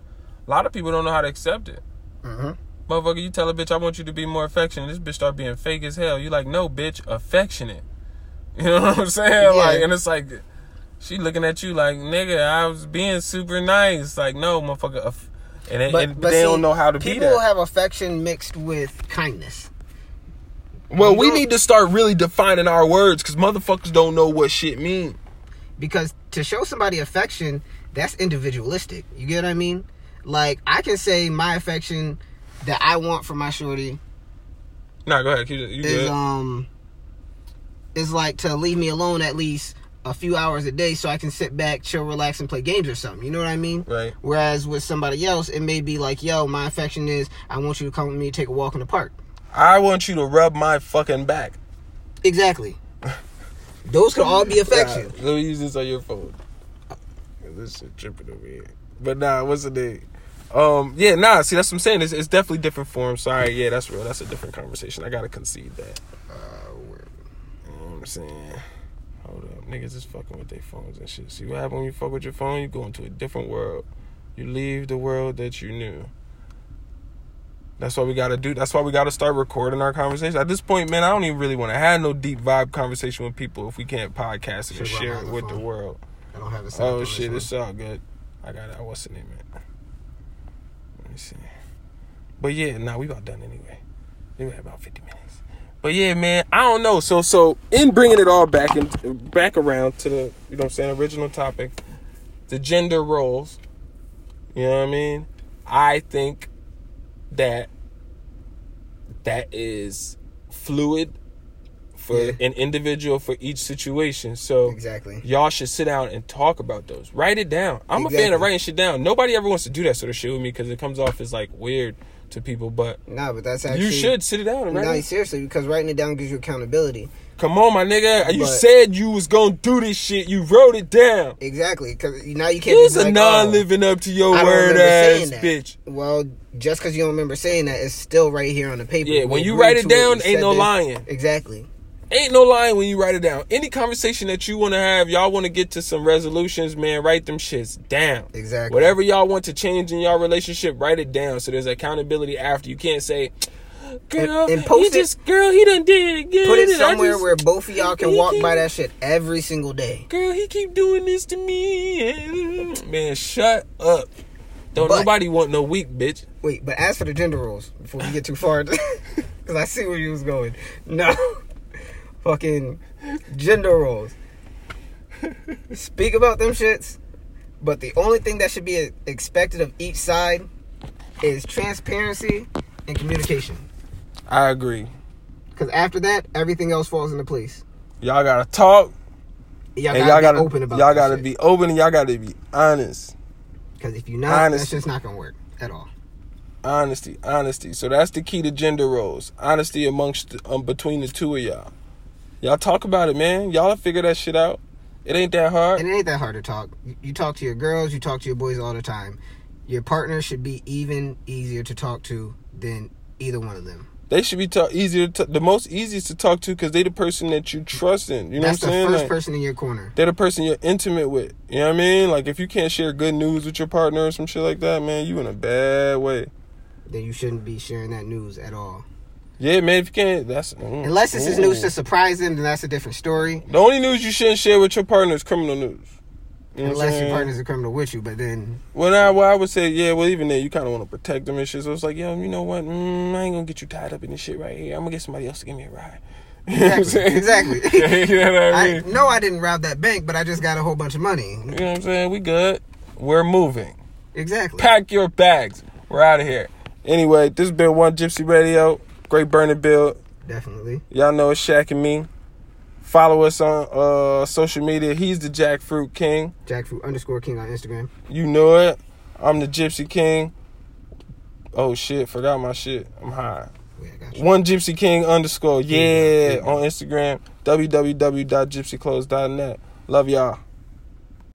A lot of people don't know how to accept it. Mm-hmm. Motherfucker, you tell a bitch I want you to be more affectionate. This bitch start being fake as hell. You like, no, bitch, affectionate. You know what I'm saying? Yeah. Like, and it's like she looking at you like, nigga, I was being super nice. Like, no, motherfucker, aff- and, it, but, and but they see, don't know how to be that. People have affection mixed with kindness. Well, you we need to start really defining our words because motherfuckers don't know what shit mean. Because to show somebody affection, that's individualistic. You get what I mean? Like, I can say my affection that I want for my shorty. Nah, go ahead. You, you is, good. Um, is like to leave me alone at least a few hours a day so I can sit back, chill, relax, and play games or something. You know what I mean? Right. Whereas with somebody else, it may be like, yo, my affection is I want you to come with me and take a walk in the park. I want you to rub my fucking back. Exactly. Those could all be affection. Nah, let me use this on your phone. This shit tripping over here. But nah, what's the name? Um, yeah, nah, see, that's what I'm saying. It's, it's definitely different forms. Sorry, yeah, that's real. That's a different conversation. I gotta concede that. Uh, you know what I'm saying? Hold up. Niggas is fucking with their phones and shit. See what happens when you fuck with your phone? You go into a different world. You leave the world that you knew. That's why we gotta do. That's why we gotta start recording our conversation. At this point, man, I don't even really want to have no deep vibe conversation with people if we can't podcast it and share it with the world. I don't have a sound. Oh, shit, it's all good. I got it. What's the name of it? Let me see. But yeah, nah, we about done anyway. We had about fifty minutes. But yeah, man, I don't know. So, so in bringing it all back and back around to the, you know what I'm saying, original topic, the gender roles. You know what I mean? I think that that is fluid for yeah. an individual for each situation. So exactly. Y'all should sit down and talk about those. Write it down. I'm exactly. a fan of writing shit down. Nobody ever wants to do that sort of shit with me because it comes off as like weird to people. But nah, but that's actually you should sit it down and write nah, it. No, seriously, because writing it down gives you accountability. Come on, my nigga. You but, said you was gonna do this shit. You wrote it down. Exactly. Because now you can't. You's a like, non oh, living up to your word ass bitch. Well, just because you don't remember saying that, it's still right here on the paper. Yeah, when you write it down, ain't no lying. Exactly. Ain't no lying when you write it down. Any conversation that you want to have, y'all want to get to some resolutions, man, write them shits down. Exactly. Whatever y'all want to change in y'all relationship, write it down so there's accountability after. You can't say, Girl, and, and post you it. Just, girl, he done did it again. Put it somewhere just, where both of y'all can walk keep, by that shit every single day. Girl, he keep doing this to me. Man, shut up. Don't but, nobody want no weak bitch. Wait, but as for the gender roles, before we get too far, because I see where you was going. No. Fucking gender roles. Speak about them shits, but the only thing that should be expected of each side is transparency and communication. I agree. Because after that, everything else falls into place. Y'all gotta talk. Y'all gotta, y'all gotta be open about it. Y'all gotta shit. be open and y'all gotta be honest. Because if you're not, Honest. That's just not gonna work at all. Honesty, honesty. So that's the key to gender roles. Honesty amongst um, between the two of y'all. Y'all talk about it, man. Y'all figure that shit out. It ain't that hard. And it ain't that hard to talk. You talk to your girls, you talk to your boys all the time. Your partner should be even easier to talk to than either one of them. They should be talk easier, to, the most easiest to talk to, because they the person that you trust in. You know That's what I'm saying? That's the first like, person in your corner. They're the person you're intimate with. You know what I mean? Like, if you can't share good news with your partner or some shit like that, man, you in a bad way. Then you shouldn't be sharing that news at all. Yeah, man, if you can't, that's... Mm, Unless this mm. is news to surprise them, then that's a different story. The only news you shouldn't share with your partner is criminal news. You know Unless your partner's a criminal with you, but then... Well, I, well, I would say, yeah, well, even then, you kind of want to protect them and shit. So it's like, yo, you know what? Mm, I ain't going to get you tied up in this shit right here. I'm going to get somebody else to give me a ride. Exactly. exactly. You know what I mean? I, no, I didn't rob that bank, but I just got a whole bunch of money. You know what I'm saying? We good. We're moving. Exactly. Pack your bags. We're out of here. Anyway, this has been One Gypsy Radio. Great Burn N Build. Definitely. Y'all know it's Shak and me. Follow us on uh, social media. He's the Jackfruit King. Jackfruit underscore King on Instagram. You know it. I'm the Gypsy King. Oh, shit. Forgot my shit. I'm high. Yeah, I got you. One Gypsy King underscore. Yeah. yeah. On Instagram. w w w dot gypsy clothes dot net. Love y'all.